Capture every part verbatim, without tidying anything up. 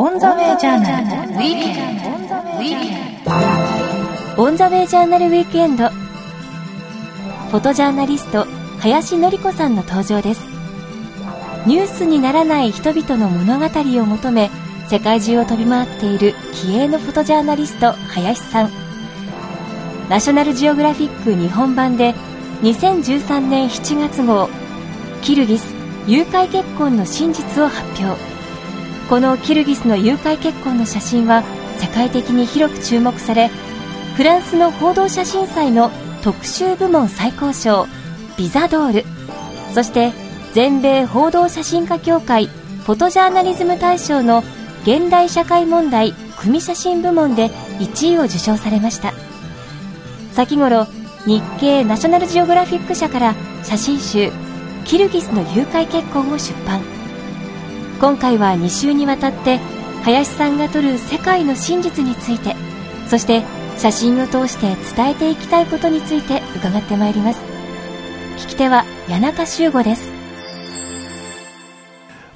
オンザウェイジャーナルウィーケンド。オンザウェイジャーナルウィークエンド。フォトジャーナリスト林典子さんの登場です。ニュースにならない人々の物語を求め、世界中を飛び回っている気鋭のフォトジャーナリスト林さん。ナショナルジオグラフィック日本版でにせんじゅうさんねんしちがつ号、キルギス誘拐結婚の真実を発表。このキルギスの誘拐結婚の写真は世界的に広く注目され、フランスの報道写真祭の特集部門最高賞ビザドール、そして全米報道写真家協会フォトジャーナリズム大賞の現代社会問題組写真部門でいちいを受賞されました。先頃、日経ナショナルジオグラフィック社から写真集キルギスの誘拐結婚を出版。今回はに週にわたって林さんが撮る世界の真実について、そして写真を通して伝えていきたいことについて伺ってまいります。聞き手は谷中修吾です。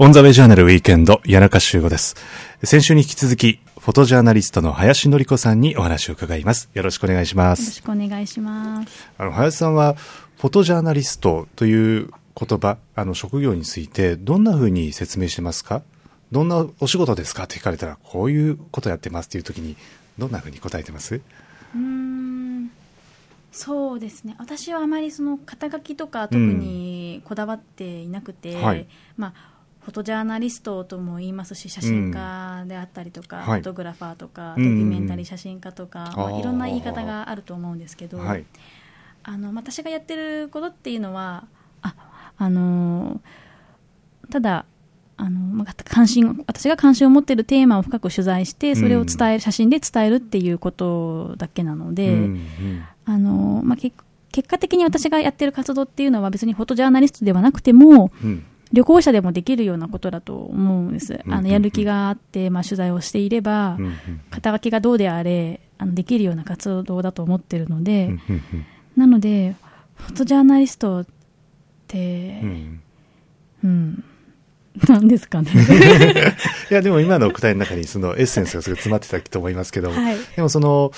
オンザウェイジャーナルウィーケンド、谷中修吾です。先週に引き続きフォトジャーナリストの林典子さんにお話を伺います。よろしくお願いします。よろしくお願いします。あの、林さんはフォトジャーナリストという言葉、あの職業についてどんな風に説明してますか？どんなお仕事ですかって聞かれたら、こういうことやってますっていう時にどんな風に答えてます？うーん、そうですね。私はあまりその肩書きとか特にこだわっていなくて、うん、はい、まあフォトジャーナリストとも言いますし、写真家であったりとか、うん、フォトグラファーとか、はい、ドキュメンタリー写真家とか、うん、まあ、いろんな言い方があると思うんですけど、はい、あの私がやってることっていうのは、あ、あのただあの、まあ、関心私が関心を持っているテーマを深く取材して、それを伝える、うん、写真で伝えるっていうことだけなので、うんうん、あのまあ、け結果的に私がやってる活動っていうのは別にフォトジャーナリストではなくても、うん、旅行者でもできるようなことだと思うんです。あのやる気があって、まあ、取材をしていれば、肩書きがどうであれ、あのできるような活動だと思っているので、なのでフォトジャーナリストって、うんうん、なんですかねいや、でも今の答えの中にそのエッセンスがすごい詰まってたと思いますけど、はい、でもその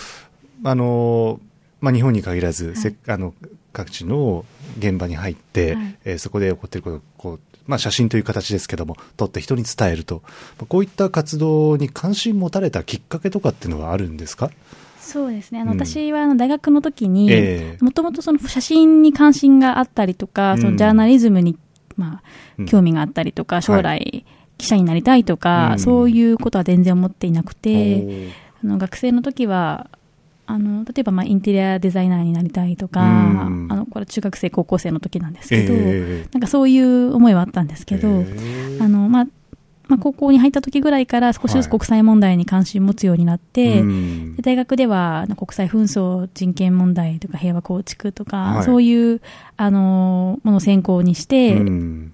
あの、まあ、日本に限らず、はい、せあの各地の現場に入って、はい、えー、そこで起こっていることをこう、まあ、写真という形ですけども撮って人に伝えると、こういった活動に関心持たれたきっかけとかっていうのはあるんですか？そうですね、あの、うん、私は大学の時に、えー、もともとその写真に関心があったりとか、そのジャーナリズムに、まあ、興味があったりとか、うん、将来記者になりたいとか、はい、そういうことは全然思っていなくて、うん、あの学生の時はあの例えば、まあ、インテリアデザイナーになりたいとか、うん、あのこれ中学生高校生の時なんですけど、えー、なんかそういう思いはあったんですけど、えーあのまあまあ、高校に入った時ぐらいから少しずつ国際問題に関心を持つようになって、はい、で大学では国際紛争、人権問題とか平和構築とか、はい、そういうあのものを専攻にして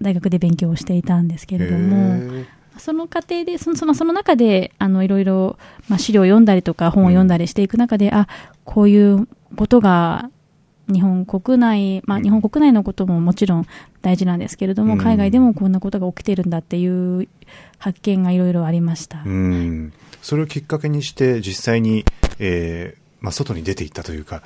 大学で勉強をしていたんですけれども、えーその過程でその、その、その中であのいろいろ、まあ、資料を読んだりとか本を読んだりしていく中で、うん、あ、こういうことが日本国内、まあ、日本国内のことももちろん大事なんですけれども、うん、海外でもこんなことが起きてるんだっていう発見がいろいろありました、うん、それをきっかけにして実際に、えーまあ、外に出ていったというか、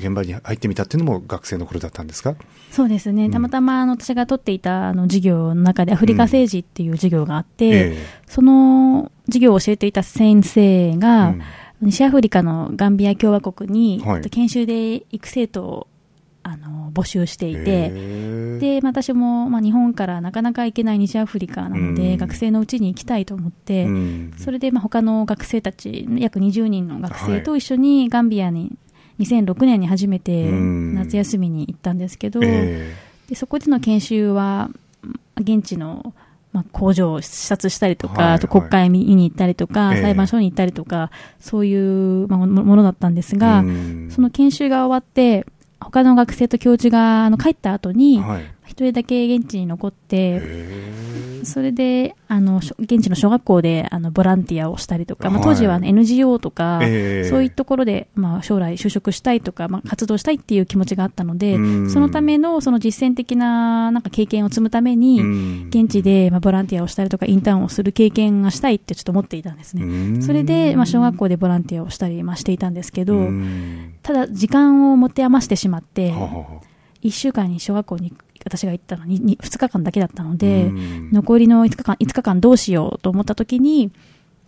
現場に入ってみたっていうのも学生の頃だったんですか？そうですね、たまたまあの私が取っていたあの授業の中でアフリカ政治っていう授業があって、うんええ、その授業を教えていた先生が、うん、西アフリカのガンビア共和国に、はい、研修で行く生徒をあの募集していて、で私も、まあ、日本からなかなか行けない西アフリカなので、うん、学生のうちに行きたいと思って、うん、それで、まあ、他の学生たち約にじゅうにんの学生と一緒にガンビアに、はい、にせんろくねんに初めて夏休みに行ったんですけど、えー、でそこでの研修は現地の、まあ、工場を視察したりとか、はいはい、あと国会見に行ったりとか、えー、裁判所に行ったりとか、そういう、まあ、ものだったんですが、その研修が終わって他の学生と教授があの帰った後に、はい、一人だけ現地に残って、それであの現地の小学校であのボランティアをしたりとか、まあ、当時は エヌジーオー とか、はい、そういうところで、まあ、将来就職したいとか、まあ、活動したいっていう気持ちがあったので、そのためのその実践的な、 なんか経験を積むために現地で、まあ、ボランティアをしたりとかインターンをする経験がしたいってちょっと思っていたんですね。それで、まあ、小学校でボランティアをしたり、まあ、していたんですけど、ただ時間を持て余してしまって、いっしゅうかんに小学校に私が行ったのに 2, ふつかかんだけだったので、残りのいつかかんいつかかんどうしようと思った時に、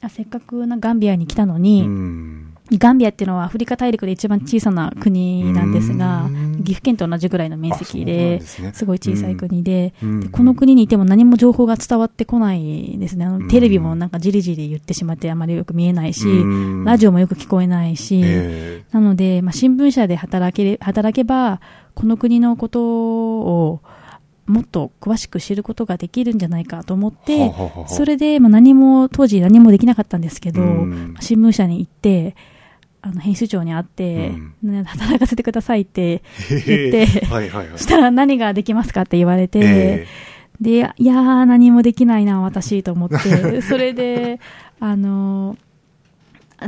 あ、せっかくなガンビアに来たのに、ガンビアっていうのはアフリカ大陸で一番小さな国なんですが、岐阜県と同じぐらいの面積で、すごい小さい国で、この国にいても何も情報が伝わってこないですね。あのテレビもなんかじりじり言ってしまってあまりよく見えないし、ラジオもよく聞こえないし、なので、まあ、新聞社で働け、働けばこの国のことをもっと詳しく知ることができるんじゃないかと思って、はははそれで、まあ、何も当時何もできなかったんですけど、新聞社に行ってあの編集長に会って、うん、働かせてくださいって言ってはいはい、はい、したら何ができますかって言われて、で、いやー何もできないな私と思ってそれであの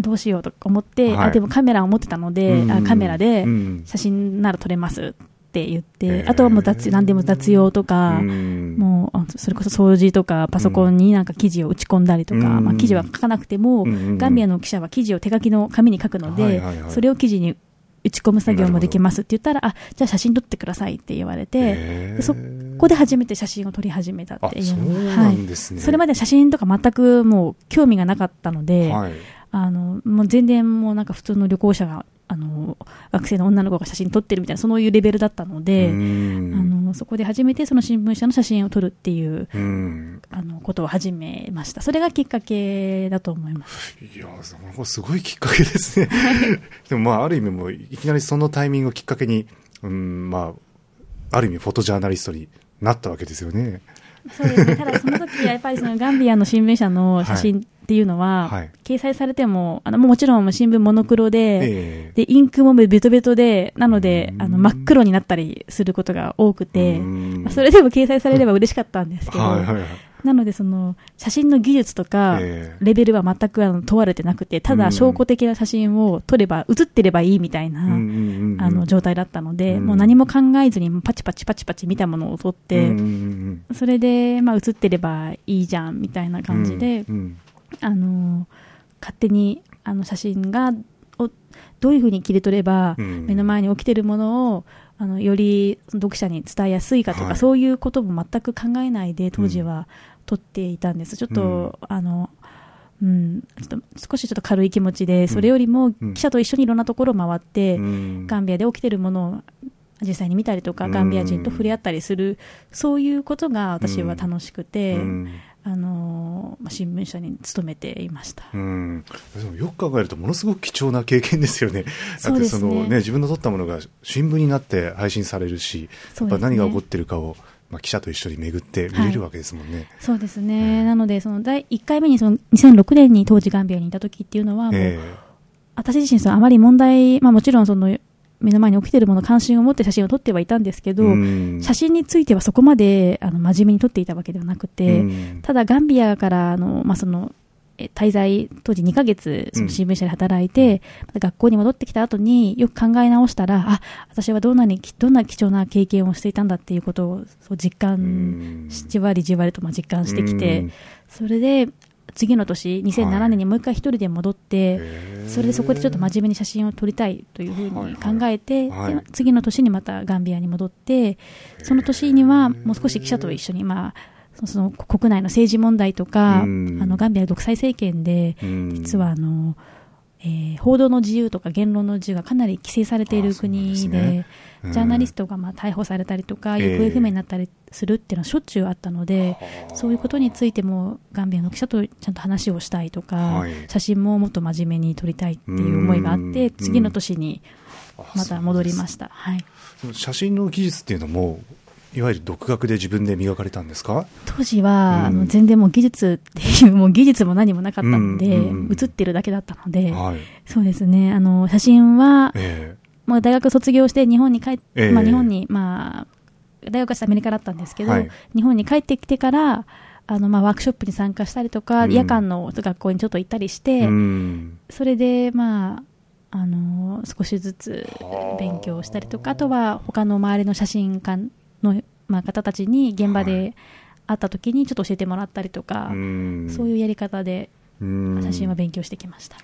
どうしようと思って、はい、あでもカメラを持ってたので、うん、あカメラで写真なら撮れますって言って、うん、あとはもう雑何でも雑用とか、うん、もうそれこそ掃除とかパソコンになんか記事を打ち込んだりとか、うんまあ、記事は書かなくても、うん、ガンビアの記者は記事を手書きの紙に書くので、はいはいはい、それを記事に打ち込む作業もできますって言ったら、あじゃあ写真撮ってくださいって言われて、そこで初めて写真を撮り始めたっていう。あ、そうなんですね。はい、それまで写真とか全くもう興味がなかったので、はい、あのもう全然もうなんか普通の旅行者があの学生の女の子が写真撮ってるみたいなそういうレベルだったので、うんあのそこで初めてその新聞社の写真を撮るっていう、うん、あのことを始めました。それがきっかけだと思います。いやすごいきっかけですね、はい、でもまあある意味もういきなりそのタイミングをきっかけに、うんまあ、ある意味フォトジャーナリストになったわけですよね。そうですね。ただその時やっぱりそのガンビアの新聞社の写真っていうのは、はい、掲載されてもあのもちろん新聞モノクロ で,、えー、でインクもベトベトでなのであの真っ黒になったりすることが多くて、まあ、それでも掲載されれば嬉しかったんですけどはいはい、はい、なのでその写真の技術とかレベルは全くあの問われてなくて、ただ証拠的な写真を撮れば写ってればいいみたいなあの状態だったので、もう何も考えずにパチパチパチパチ見たものを撮って、それでまあ写ってればいいじゃんみたいな感じで、あの勝手にあの写真がどういうふうに切り取れば目の前に起きているものをあのより読者に伝えやすいかとか、はい、そういうことも全く考えないで当時は撮っていたんです、うん、ちょっとあの、うん、ちょっと少しちょっと軽い気持ちで、それよりも記者と一緒にいろんなところを回って、うん、ガンビアで起きているものを実際に見たりとか、うん、ガンビア人と触れ合ったりする、そういうことが私は楽しくて、うんうんあのー、新聞社に勤めていました。うんでもよく考えるとものすごく貴重な経験ですよね。そうですね。だってそのね、自分の撮ったものが新聞になって配信されるし、やっぱ何が起こってるかを、まあ、記者と一緒に巡って見れるわけですもんね、はい、そうですね、うん、なのでそのだいいっかいめにそのにせんろくねんに当時ガンビアにいた時っていうのはもう、えー、私自身そのあまり問題、まあ、もちろんその目の前に起きているもの関心を持って写真を撮ってはいたんですけど、写真についてはそこまであの真面目に撮っていたわけではなくて、ただガンビアからあの、まあ、その滞在当時にかげつその新聞社で働いて、うん、学校に戻ってきた後によく考え直したら、あ私はどんなにどんな貴重な経験をしていたんだっていうことをそう実感し、じわりじわりと実感してきて、それで次の年にせんななねんにもう一回一人で戻って、はい、それでそこでちょっと真面目に写真を撮りたいというふうに考えて、はいはい、次の年にまたガンビアに戻って、その年にはもう少し記者と一緒に、まあ、その国内の政治問題とか、あのガンビア独裁政権で実はあの、えー、報道の自由とか言論の自由がかなり規制されている国 で, で、ね、ジャーナリストがまあ逮捕されたりとか行方不明になったりするっていうのはしょっちゅうあったので、そういうことについてもガンビアの記者とちゃんと話をしたいとか、はい、写真ももっと真面目に撮りたいっていう思いがあって、次の年にまた戻りました。はい、写真の技術っていうのもいわゆる独学で自分で磨かれたんですか？当時は、うん、あの全然もう技術っていうもう技術も何もなかったので、うんうんうん、写ってるだけだったので、はい、そうですね、あの写真は、えーまあ、大学卒業して日本に帰って、えーまあ、日本にまあ大学はアメリカだったんですけど、はい、日本に帰ってきてからあのまあワークショップに参加したりとか、うん、夜間の学校にちょっと行ったりして、うん、それでまああの少しずつ勉強したりとか、あとは他の周りの写真家の、まあ、方たちに現場で会った時にちょっと教えてもらったりとか、はい、そういうやり方で写真は勉強してきました。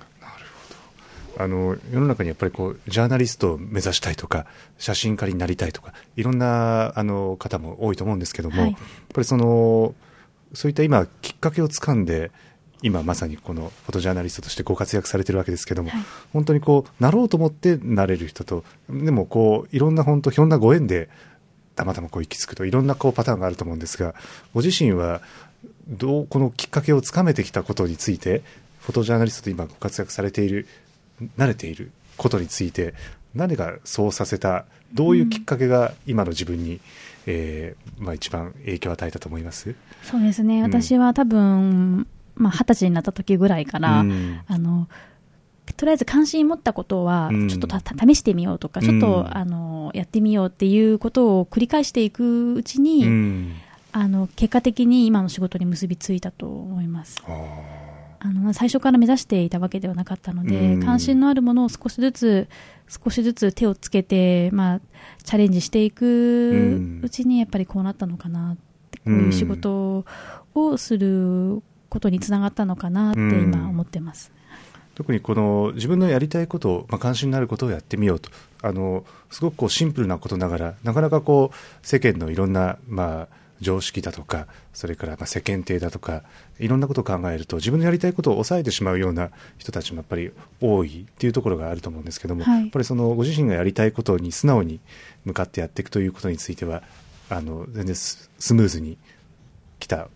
あの世の中にやっぱりこうジャーナリストを目指したいとか写真家になりたいとかいろんなあの方も多いと思うんですけども、はい、やっぱりそのそういった今きっかけをつかんで今まさにこのフォトジャーナリストとしてご活躍されているわけですけども、はい、本当にこうなろうと思ってなれる人とでもこういろんな本当ひょんなご縁でたまたまこう行き着くといろんなこうパターンがあると思うんですが、ご自身はどうこのきっかけをつかめてきたことについてフォトジャーナリストで今ご活躍されている慣れていることについて何がそうさせたどういうきっかけが今の自分に、うんえーまあ、一番影響を与えたと思います。そうですね、うん、私は多分、まあ、はたちになった時ぐらいから、うん、あのとりあえず関心持ったことはちょっとた、うん、試してみようとかちょっと、うん、あのやってみようっていうことを繰り返していくうちに、うん、あの結果的に今の仕事に結びついたと思います。ああの最初から目指していたわけではなかったので、うん、関心のあるものを少しずつ少しずつ手をつけて、まあ、チャレンジしていくうちにやっぱりこうなったのかなって、うん、こういう仕事をすることにつながったのかなって今思ってます、うん、特にこの自分のやりたいことを、まあ、関心のあることをやってみようとあのすごくこうシンプルなことながらなかなかこう世間のいろんな、まあ常識だとかそれからまあ世間体だとかいろんなことを考えると自分のやりたいことを抑えてしまうような人たちもやっぱり多いっていうところがあると思うんですけども、はい、やっぱりそのご自身がやりたいことに素直に向かってやっていくということについてはあの全然スムーズに来た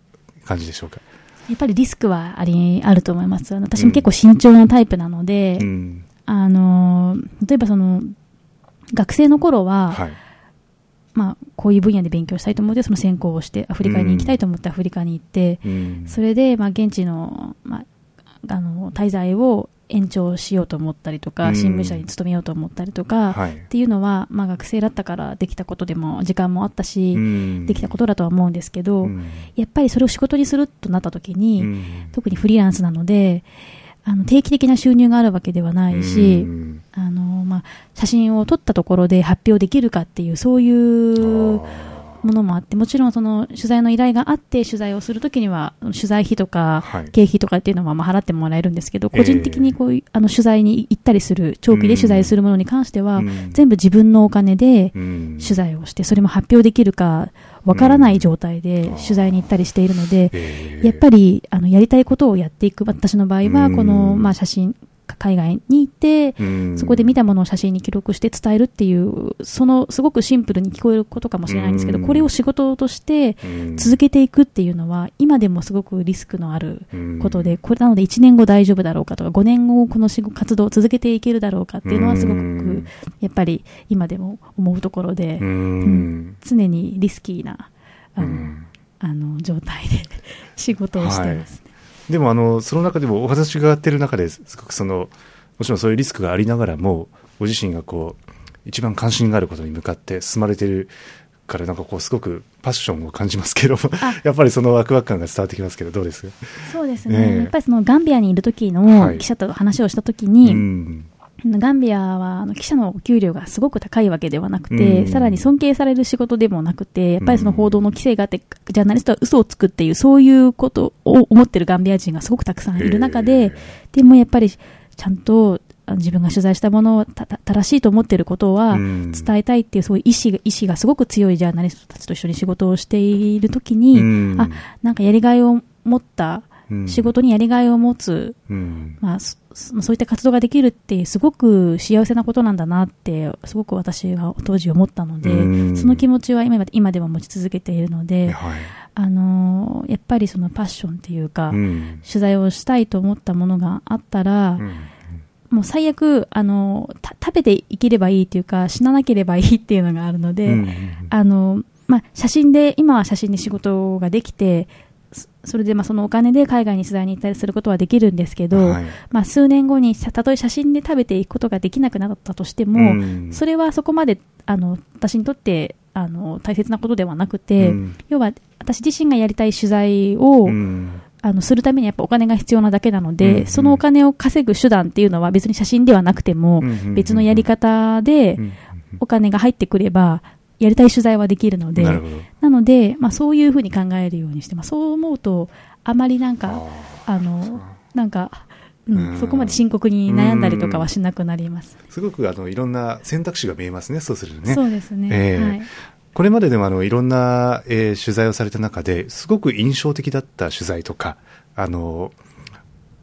感じでしょうか。やっぱりリスクは あり、あると思います。私も結構慎重なタイプなので、うん、あの例えばその学生の頃は、はいまあ、こういう分野で勉強したいと思ってその専攻をしてアフリカに行きたいと思ってアフリカに行って、うん、それでまあ現地の、まあ、あの滞在を延長しようと思ったりとか、うん、新聞社に勤めようと思ったりとか、はい、っていうのは、まあ、学生だったからできたことでも時間もあったし、うん、できたことだとは思うんですけど、うん、やっぱりそれを仕事にするとなった時に、うん、特にフリーランスなのであの定期的な収入があるわけではないし、うんあのまあ、写真を撮ったところで発表できるかっていうそういうものもあってもちろんその取材の依頼があって取材をするときには取材費とか経費とかっていうのはまあ払ってもらえるんですけど、はい、個人的にこう、えー、あの取材に行ったりする長期で取材するものに関しては、うん、全部自分のお金で取材をしてそれも発表できるかわからない状態で取材に行ったりしているので、うんえー、やっぱりあのやりたいことをやっていく私の場合はこの、うんまあ、写真海外に行ってそこで見たものを写真に記録して伝えるっていうそのすごくシンプルに聞こえることかもしれないんですけどこれを仕事として続けていくっていうのは今でもすごくリスクのあることでこれなのでいちねんご大丈夫だろうかとかごねんごこの活動を続けていけるだろうかっていうのはすごくやっぱり今でも思うところで、うん、常にリスキーなあのあの状態で仕事をしています、はいでもあのその中でもお話があっている中ですごくそのもちろんそういうリスクがありながらもご自身がこう一番関心があることに向かって進まれているからなんかこうすごくパッションを感じますけどやっぱりそのワクワク感が伝わってきますけどどうですか。そうですね、えー、やっぱりそのガンビアにいる時の記者と話をした時に、はいうんガンビアはあの記者のお給料がすごく高いわけではなくて、うん、さらに尊敬される仕事でもなくてやっぱりその報道の規制があって、うん、ジャーナリストは嘘をつくっていうそういうことを思ってるガンビア人がすごくたくさんいる中で、えー、でもやっぱりちゃんと自分が取材したものをたた正しいと思っていることは伝えたいっていう、うん、そういう意志、意志がすごく強いジャーナリストたちと一緒に仕事をしているときに、うん、あなんかやりがいを持った仕事にやりがいを持つ、うんまあ、そ, そういった活動ができるってすごく幸せなことなんだなってすごく私は当時思ったので、うん、その気持ちは 今, 今でも持ち続けているので、はい、あのやっぱりそのパッションっていうか、うん、取材をしたいと思ったものがあったら、うん、もう最悪あの食べていければいいというか死ななければいいっていうのがあるので、うんあのまあ、写真で今は写真で仕事ができてそれでまあそのお金で海外に取材に行ったりすることはできるんですけど、はいまあ、数年後にたとえ写真で食べていくことができなくなったとしても、うん、それはそこまであの私にとってあの大切なことではなくて、うん、要は私自身がやりたい取材を、うん、あのするためにやっぱお金が必要なだけなので、うんうん、そのお金を稼ぐ手段っていうのは別に写真ではなくても、うんうんうん、別のやり方でお金が入ってくればやりたい取材はできるので、 なるほど。なので、まあ、そういうふうに考えるようにしてます。そう思うとあまりなんかあのなんかうん、そこまで深刻に悩んだりとかはしなくなります、ね、すごくあのいろんな選択肢が見えますね。そうするとね。そうですね、えーはい、これまででもあのいろんな、えー、取材をされた中ですごく印象的だった取材とかあの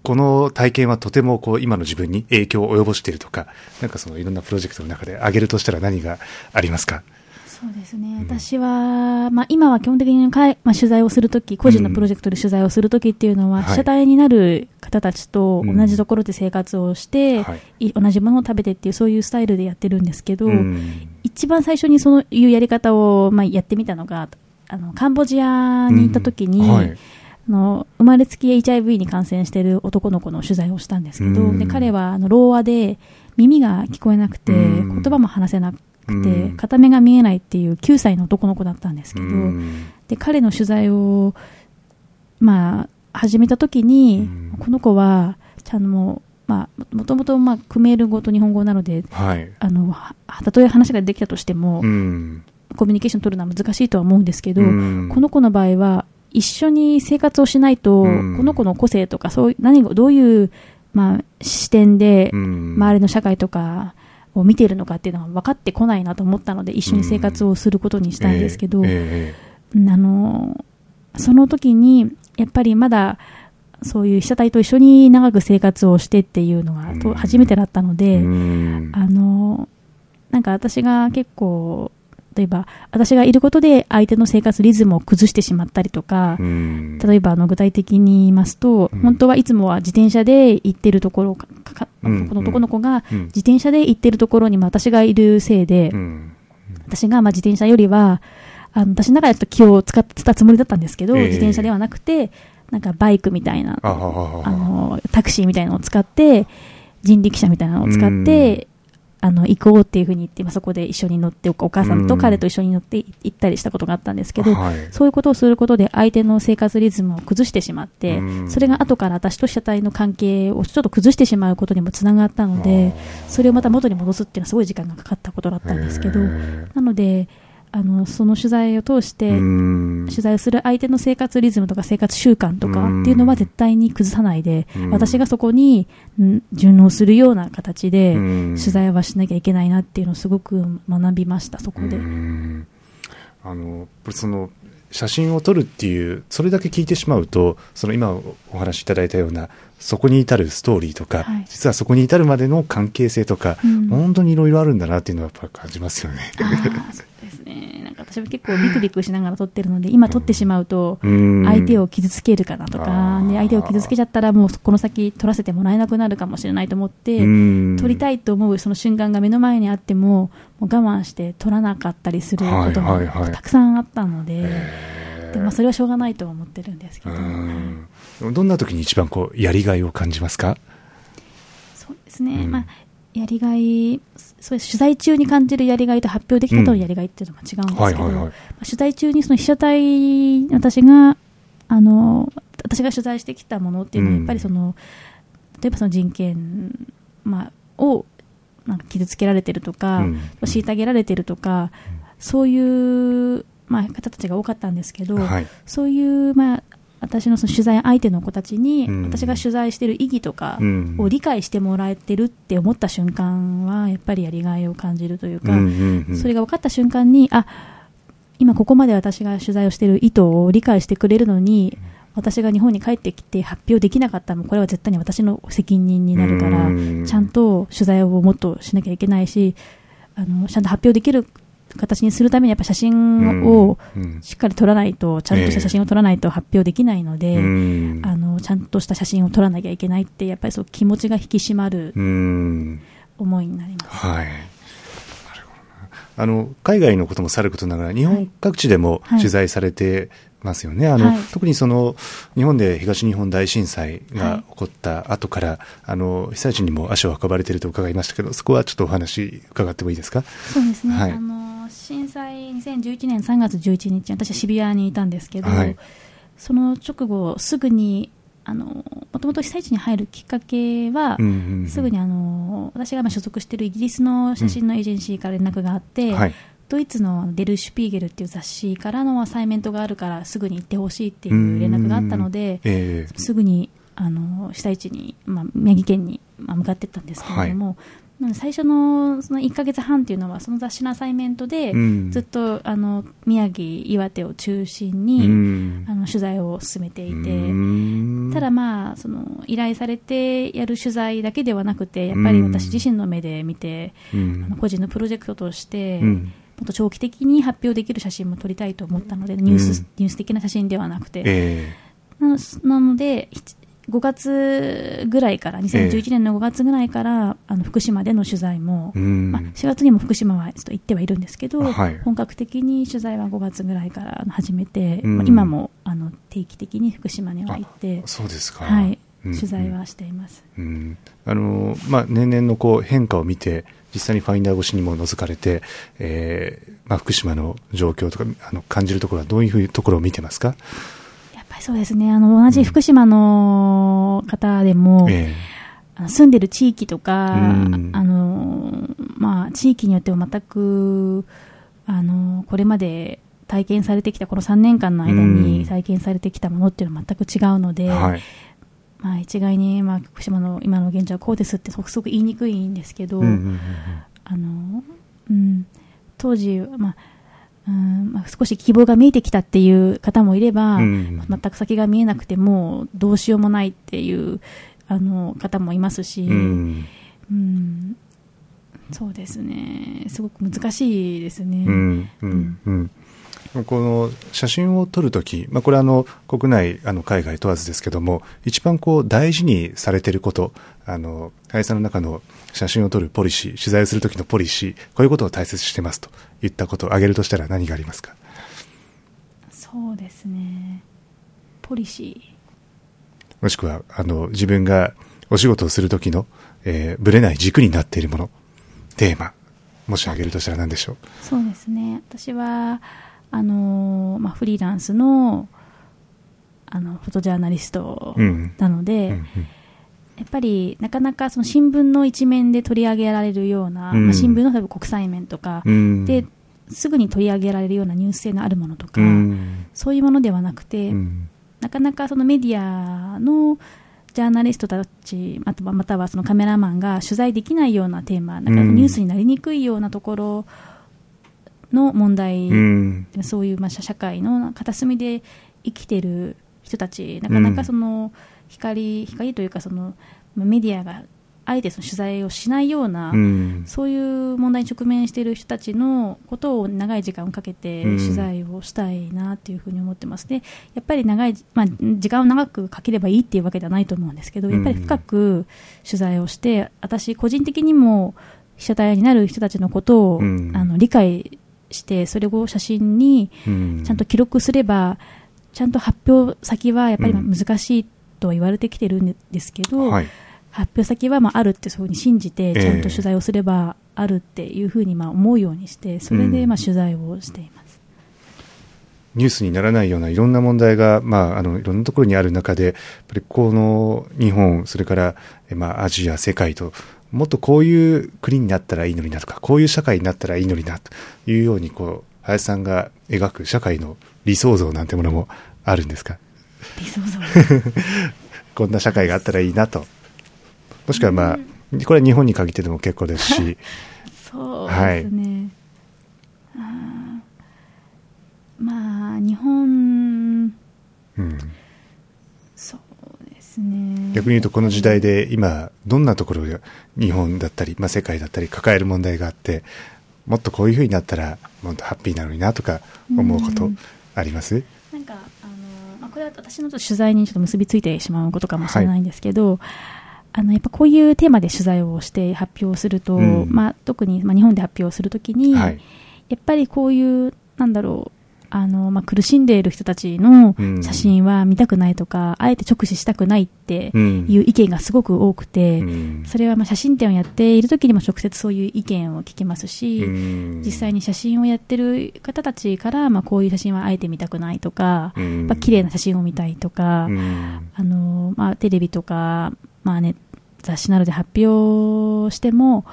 この体験はとてもこう今の自分に影響を及ぼしているとかなんかそのいろんなプロジェクトの中で挙げるとしたら何がありますか？そうですね、うん、私は、まあ、今は基本的に、まあ、取材をするとき個人のプロジェクトで取材をするときっていうのは、うん、被写体になる方たちと同じところで生活をして、うん、同じものを食べてっていうそういうスタイルでやってるんですけど、うん、一番最初にそういうやり方を、まあ、やってみたのがあのカンボジアに行ったときに、うんはい、あの生まれつき エイチアイブイ に感染している男の子の取材をしたんですけど、うん、で彼はあのろうあで耳が聞こえなくて、うん、言葉も話せなくてで片目が見えないっていうきゅうさいの男の子だったんですけど、で彼の取材を、まあ、始めた時にこの子はちゃんともともとクメール語と日本語なので、はい、あのたとえ話ができたとしてもコミュニケーション取るのは難しいとは思うんですけど、この子の場合は一緒に生活をしないとこの子の個性とかそう何どういう、まあ、視点で周りの社会とかを見ているのかっていうのは分かってこないなと思ったので一緒に生活をすることにしたんですけど、うんえー、あのその時にやっぱりまだそういう被写体と一緒に長く生活をしてっていうのがと初めてだったので、うん、あのなんか私が結構例えば私がいることで相手の生活リズムを崩してしまったりとか、うん、例えばあの具体的に言いますと、うん、本当はいつもは自転車で行ってるところかか、うん、この男の子が自転車で行ってるところにも私がいるせいで、うん、私がまあ自転車よりはあの私の中でちょっと気を使ってたつもりだったんですけど、えー、自転車ではなくてなんかバイクみたいなあのタクシーみたいなのを使って人力車みたいなのを使って、うんあの行こうっていう風に言って、まあ、そこで一緒に乗ってお母さんと彼と一緒に乗って行ったりしたことがあったんですけど、うんはい、そういうことをすることで相手の生活リズムを崩してしまって、うん、それが後から私と被写体の関係をちょっと崩してしまうことにもつながったので、それをまた元に戻すっていうのはすごい時間がかかったことだったんですけど、なのであのその取材を通して、うん、取材をする相手の生活リズムとか生活習慣とかっていうのは絶対に崩さないで、うん、私がそこに順応するような形で取材はしなきゃいけないなっていうのをすごく学びました。そこでうんあのその写真を撮るっていうそれだけ聞いてしまうとその今お話しいただいたようなそこに至るストーリーとか、はい、実はそこに至るまでの関係性とか、うん、本当にいろいろあるんだなっていうのはやっぱ感じますよね。なんか私は結構ビクビクしながら撮ってるので今撮ってしまうと相手を傷つけるかなとかで相手を傷つけちゃったらもうこの先撮らせてもらえなくなるかもしれないと思って撮りたいと思うその瞬間が目の前にあってももう我慢して撮らなかったりすることもたくさんあったので、はいはいはい、でまあ、それはしょうがないとは思ってるんですけど、うんどんな時に一番こうやりがいを感じますか？そうですね、うんまあやりがいそれ取材中に感じるやりがいと発表できたとのやりがいっていうのが違うんですけど、うんはいはいはい、取材中にその被写体私があの私が取材してきたものっていうのはやっぱりその、うん、例えばその人権、まあ、をなんか傷つけられてるとか、うん、虐げられてるとかそういう、まあ、方たちが多かったんですけど、はい、そういうまあ私 の, その取材相手の子たちに私が取材している意義とかを理解してもらえてるって思った瞬間はやっぱりやりがいを感じるというか、それが分かった瞬間にあ今ここまで私が取材をしている意図を理解してくれるのに私が日本に帰ってきて発表できなかったのこれは絶対に私の責任になるからちゃんと取材をもっとしなきゃいけないしあのちゃんと発表できる形にするためにやっぱ写真をしっかり撮らないと、うん、ちゃんとした写真を撮らないと発表できないので、えー、あのちゃんとした写真を撮らなきゃいけないってやっぱりそう気持ちが引き締まる思いになります、うんはい、なるほど。あの海外のこともさることながら日本各地でも取材されてますよね、はいはい、あの特にその日本で東日本大震災が起こった後から、はい、あの被災地にも足を運ばれていると伺いましたけどそこはちょっとお話伺ってもいいですか？そうですね、はいあの震災にせんじゅういちねんさんがつじゅういちにち、私は渋谷にいたんですけど、はい、その直後すぐにもともと被災地に入るきっかけは、うんうんうん、すぐにあの私が今所属しているイギリスの写真のエージェンシーから連絡があって、うんはい、ドイツのデルシュピーゲルっていう雑誌からのアサイメントがあるからすぐに行ってほしいっていう連絡があったので、うんうんえー、すぐにあの被災地に、まあ、宮城県に向かっていったんですけれども、はい、なので最初 の, そのいっかげつはんというのはその雑誌のアサイメントで、うん、ずっとあの宮城岩手を中心に、うん、あの取材を進めていて、うん、ただまあその依頼されてやる取材だけではなくてやっぱり私自身の目で見て、うん、あの個人のプロジェクトとして、うんもっと長期的に発表できる写真も撮りたいと思ったのでニュース、うん、ニュース的な写真ではなくて、えー、なの、なのでごがつぐらいからにせんじゅういちねんのごがつぐらいから、えー、あの福島での取材も、うんまあ、しがつにも福島はちょっと行ってはいるんですけど、はい、本格的に取材はごがつぐらいから始めて、うんまあ、今もあの定期的に福島には行ってそうですか、はいうんうん、取材はしています、うんあのまあ、年々のこう変化を見て実際にファインダー越しにも覗かれて、えーまあ、福島の状況とかあの感じるところはどういうところを見てますか？やっぱりそうですねあの同じ福島の方でも、うんえー、住んでる地域とか、うんあのまあ、地域によっては全くあのこれまで体験されてきたこのさんねんかんの間に体験されてきたものっていうのは全く違うので、うんはいまあ、一概に、まあ、福島の今の現状はこうですってすごく言いにくいんですけど、当時、まあうんまあ、少し希望が見えてきたっていう方もいれば、うんうんまあ、全く先が見えなくてもうどうしようもないっていうあの方もいますし、うんうん、そうですねすごく難しいですね、うんうんうんこの写真を撮るとき、まあ、これはあの国内あの海外問わずですけども一番こう大事にされていることあの林さんの中の写真を撮るポリシー取材をするときのポリシーこういうことを大切にしてますといったことを挙げるとしたら何がありますか？そうですねポリシーもしくはあの自分がお仕事をするときの、えー、ぶれない軸になっているものテーマもし挙げるとしたら何でしょう？そうですね私はあのまあ、フリーランス の, あのフォトジャーナリストなので、うんうんうん、やっぱりなかなかその新聞の一面で取り上げられるような、うんまあ、新聞の例えば国際面とか、うん、ですぐに取り上げられるようなニュース性のあるものとか、うん、そういうものではなくて、うん、なかなかそのメディアのジャーナリストたちあとまたはそのカメラマンが取材できないようなテーマなんかニュースになりにくいようなところの問題、うん、そういうまあ社会の片隅で生きている人たちなかなかその光、うん、光というかそのメディアがあえてその取材をしないような、うん、そういう問題に直面している人たちのことを長い時間をかけて取材をしたいなというふうに思ってますね、うん、やっぱり長い、まあ、時間を長くかければいいっていうわけではないと思うんですけどやっぱり深く取材をして私個人的にも被写体になる人たちのことを、うん、あの理解してそれを写真にちゃんと記録すれば、うん、ちゃんと発表先はやっぱり難しいとは言われてきてるんですけど、うんはい、発表先はま あ, あるってそういうふうに信じてちゃんと取材をすればあるっていうふうにまあ思うようにしてそれでまあ取材をしています、うん、ニュースにならないようないろんな問題が、まあ、あのいろんなところにある中でやっぱりこの日本それから、まあ、アジア世界ともっとこういう国になったらいいのになとかこういう社会になったらいいのになというようにこう林さんが描く社会の理想像なんてものもあるんですか？理想像こんな社会があったらいいなともしくはまあ、うん、これは日本に限ってでも結構ですしそうですね、はい、あまあ日本、うん、そう逆に言うとこの時代で今どんなところが日本だったり、まあ、世界だったり抱える問題があってもっとこういうふうになったらもっとハッピーなのになとか思うことあります？なんかあの、まあ、これは私の取材にちょっと結びついてしまうことかもしれないんですけど、はい、あのやっぱこういうテーマで取材をして発表すると、うんまあ、特に、まあ、日本で発表するときに、はい、やっぱりこういうなんだろうあのまあ、苦しんでいる人たちの写真は見たくないとか、うん、あえて直視したくないっていう意見がすごく多くて、うん、それはまあ写真展をやっている時にも直接そういう意見を聞きますし、うん、実際に写真をやってる方たちから、まあ、こういう写真はあえて見たくないとか、うん、まあ、綺麗な写真を見たいとか、うん、あのまあ、テレビとか、まあね、雑誌などで発表しても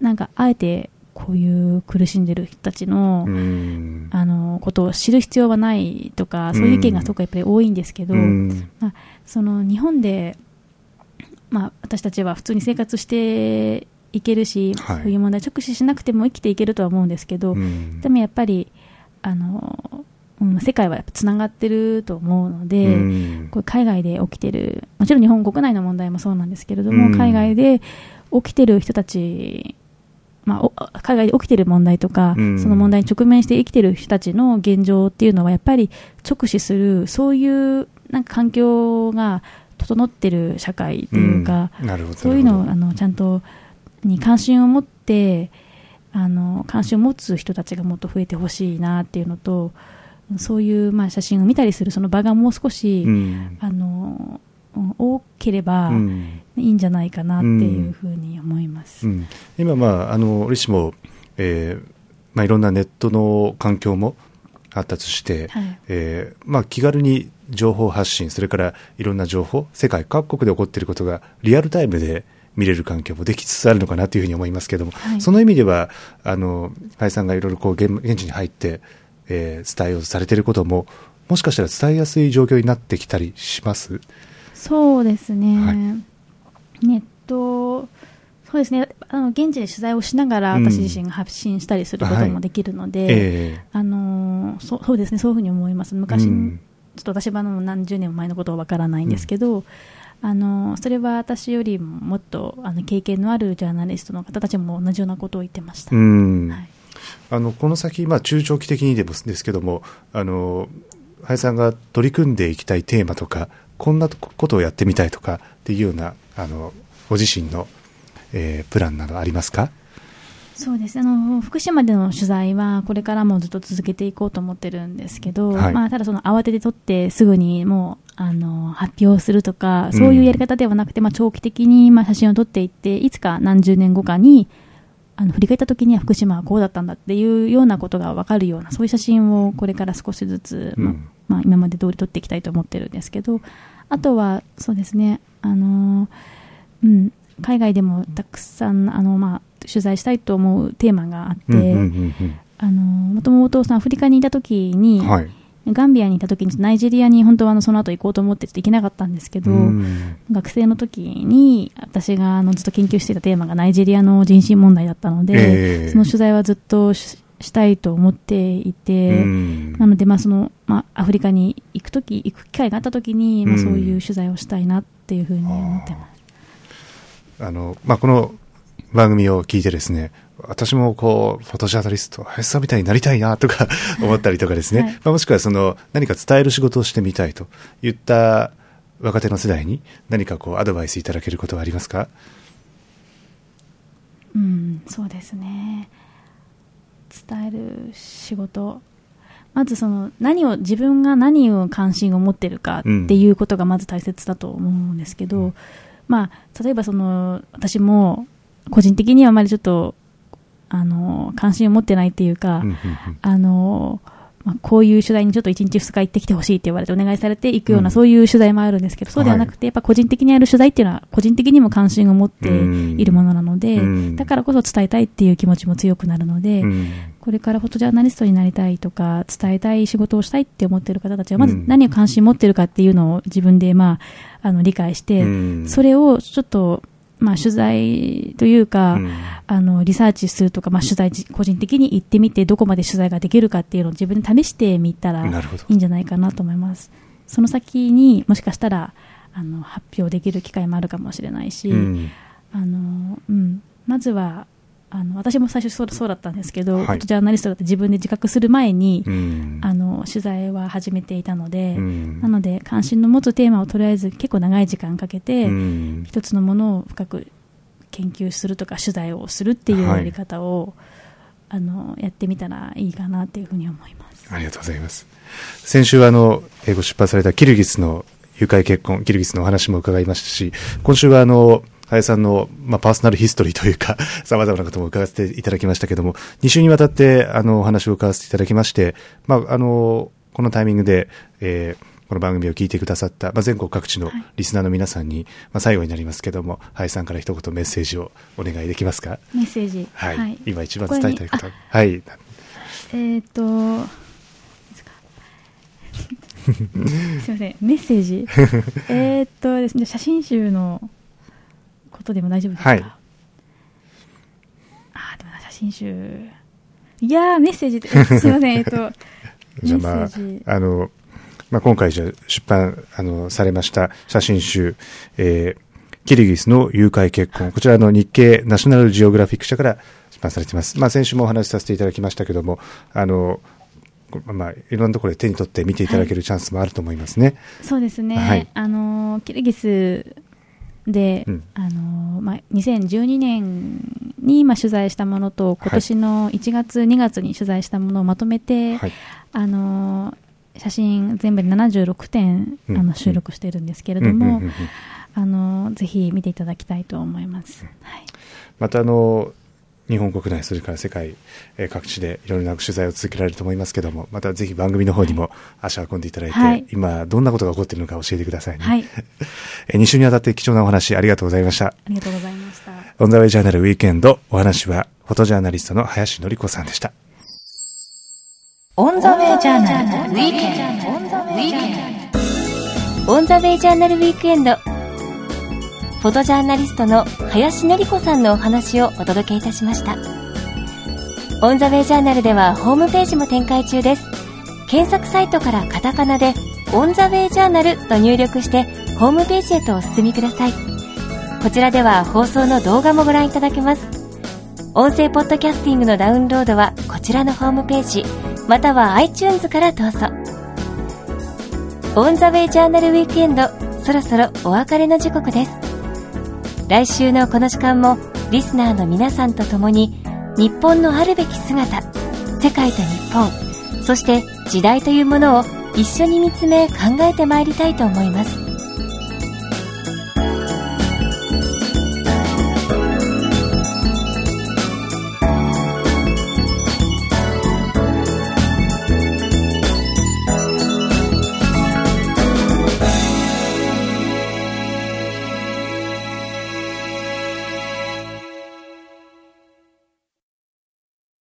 なんかあえてこういう苦しんでる人たち の、 うんあのことを知る必要はないとか、そういう意見がすごくやっぱり多いんですけど、うんまあ、その日本で、まあ、私たちは普通に生活していけるし、はい、そういう問題直視しなくても生きていけるとは思うんですけど、うん、でもやっぱりあの、うん、世界はやっぱつながってると思うので、うん、これ海外で起きてる、もちろん日本国内の問題もそうなんですけれども、うん、海外で起きてる人たち、まあ、海外で起きている問題とか、うん、その問題に直面して生きている人たちの現状っていうのはやっぱり直視する、そういうなんか環境が整っている社会というか、うん、そういうのをあのちゃんとに関心を持ってあの関心を持つ人たちがもっと増えてほしいなっていうのと、そういう、まあ、写真を見たりするその場がもう少し、うん、あの多ければいいんじゃないかなっていうふうに思います、うんうん、今、まあ、あの折しも、えーまあ、いろんなネットの環境も発達して、はいえーまあ、気軽に情報発信、それからいろんな情報、世界各国で起こっていることがリアルタイムで見れる環境もできつつあるのかなというふうに思いますけれども、はい、その意味ではあの林さんがいろいろこう 現, 現地に入って、えー、伝えをされていることももしかしたら伝えやすい状況になってきたりします？そうですね、はい、ネット、そうですね、あの現地で取材をしながら私自身が発信したりすることもできるので、うんはいえー、あの そ, そうですねそういうふうに思います。昔、うん、ちょっと私は何十年も前のことはわからないんですけど、うん、あのそれは私よりももっとあの経験のあるジャーナリストの方たちも同じようなことを言ってました、うんはい、あのこの先、まあ、中長期的にでもですけども、あの林さんが取り組んでいきたいテーマとか、こんなことをやってみたいとかっていうようなあのご自身の、えー、プランなどありますか？そうです、あの福島での取材はこれからもずっと続けていこうと思ってるんですけど、はいまあ、ただその慌てて取ってすぐにもうあの発表するとかそういうやり方ではなくて、うんまあ、長期的にまあ写真を撮っていって、いつか何十年後かにあの振り返った時には福島はこうだったんだっていうようなことが分かるような、そういう写真をこれから少しずつ、うんまあまあ、今まで通り撮っていきたいと思ってるんですけど、あとはそうですね、あのーうん、海外でもたくさんあの、まあ、取材したいと思うテーマがあって、もともとアフリカにいた時に、はい、ガンビアにいた時にナイジェリアに本当はあのその後行こうと思ってちょっと行けなかったんですけど、うん、学生の時に私があのずっと研究していたテーマがナイジェリアの人身問題だったので、えー、その取材はずっとしたいと思っていて、うん、なので、まあそのまあ、アフリカに行くとき、行く機会があったときに、まあ、そういう取材をしたいなっていうふうに思ってます。うん、ああのまあ、この番組を聞いてですね、私もこうフォトジャーナリスト、林さんみたいになりたいなとか思ったりとかですね、はいまあ、もしくはその何か伝える仕事をしてみたいといった若手の世代に何かこうアドバイスいただけることはありますか？うん、そうですね。伝える仕事、まずその何を自分が何を関心を持ってるかっていうことがまず大切だと思うんですけど、うんまあ、例えばその私も個人的にはあまりちょっとあの関心を持ってないっていうか、うんうんうん、あのまあ、こういう取材にちょっといちにちふつか行ってきてほしいって言われてお願いされて行くような、うん、そういう取材もあるんですけど、そうではなくて、はい、やっぱ個人的にやる取材っていうのは個人的にも関心を持っているものなので、うん、だからこそ伝えたいっていう気持ちも強くなるので、うん、これからフォトジャーナリストになりたいとか伝えたい仕事をしたいって思っている方たちはまず何を関心を持っているかっていうのを自分で、まあ、あの理解して、うん、それをちょっとまあ、取材というか、うん、あのリサーチするとか、まあ、取材個人的に行ってみてどこまで取材ができるかっていうのを自分で試してみたらいいんじゃないかなと思います。その先にもしかしたらあの発表できる機会もあるかもしれないし、うんあのうん、まずはあの私も最初そ う, そうだったんですけど、はい、ジャーナリストだって自分で自覚する前に、うん、あの取材は始めていたので、うん、なので関心の持つテーマをとりあえず結構長い時間かけて、うん、一つのものを深く研究するとか取材をするっていうやり方を、あのやってみたらいいかなというふうに思います。ありがとうございます。先週はあのご出発されたキルギスの誘拐結婚、キルギスのお話も伺いましたし、今週はあの林さんの、まあ、パーソナルヒストリーというか様々なことも伺わせていただきましたけれども、に週にわたってあのお話を伺わせていただきまして、まあ、あのこのタイミングで、えー、この番組を聞いてくださった、まあ、全国各地のリスナーの皆さんに、はい、まあ、最後になりますけれども、林さんから一言メッセージをお願いできますか。メッセージ、はいはい、今一番伝えたいこと、はい、えっとすいません、メッセージえっとですね、写真集のことでも大丈夫ですか。はい、あ、でも写真集、いやメッセージって、えっと、すいません、えっとじゃあ、まああのまあ、今回じゃ出版あのされました写真集、えー、キルギスの誘拐結婚、こちらの日経ナショナルジオグラフィック社から出版されています。まあ、先週もお話しさせていただきましたけども、あのまあ、いろんなところで手に取って見ていただけるチャンスもあると思いますね。はい、そうですね、はい、あのキルギスで、うん、あのまあ、にせんじゅうにねんに今取材したものと今年のいちがつ、はい、にがつに取材したものをまとめて、はい、あの写真全部でななじゅうろくてん、うん、あの収録しているんですけれども、ぜひ見ていただきたいと思います。うん、はい、またあの日本国内、それから世界各地でいろいろな取材を続けられると思いますけども、またぜひ番組の方にも足を運んでいただいて、はい、今どんなことが起こっているのか教えてくださいね。はい、に週にわたって貴重なお話ありがとうございました。ありがとうございました。オンザウェイジャーナルウィークエンド、お話はフォトジャーナリストの林典子さんでした。オンザウェイジャーナルウィークエンド、オンザウェイジャーナルウィークエンド、フォトジャーナリストの林典子さんのお話をお届けいたしました。オンザウェイジャーナルではホームページも展開中です。検索サイトからカタカナでオンザウェイジャーナルと入力してホームページへとお進みください。こちらでは放送の動画もご覧いただけます。音声ポッドキャスティングのダウンロードはこちらのホームページまたは iTunes からどうぞ。オンザウェイジャーナルウィークエンド、そろそろお別れの時刻です。来週のこの時間もリスナーの皆さんと共に日本のあるべき姿、世界と日本、そして時代というものを一緒に見つめ考えてまいりたいと思います。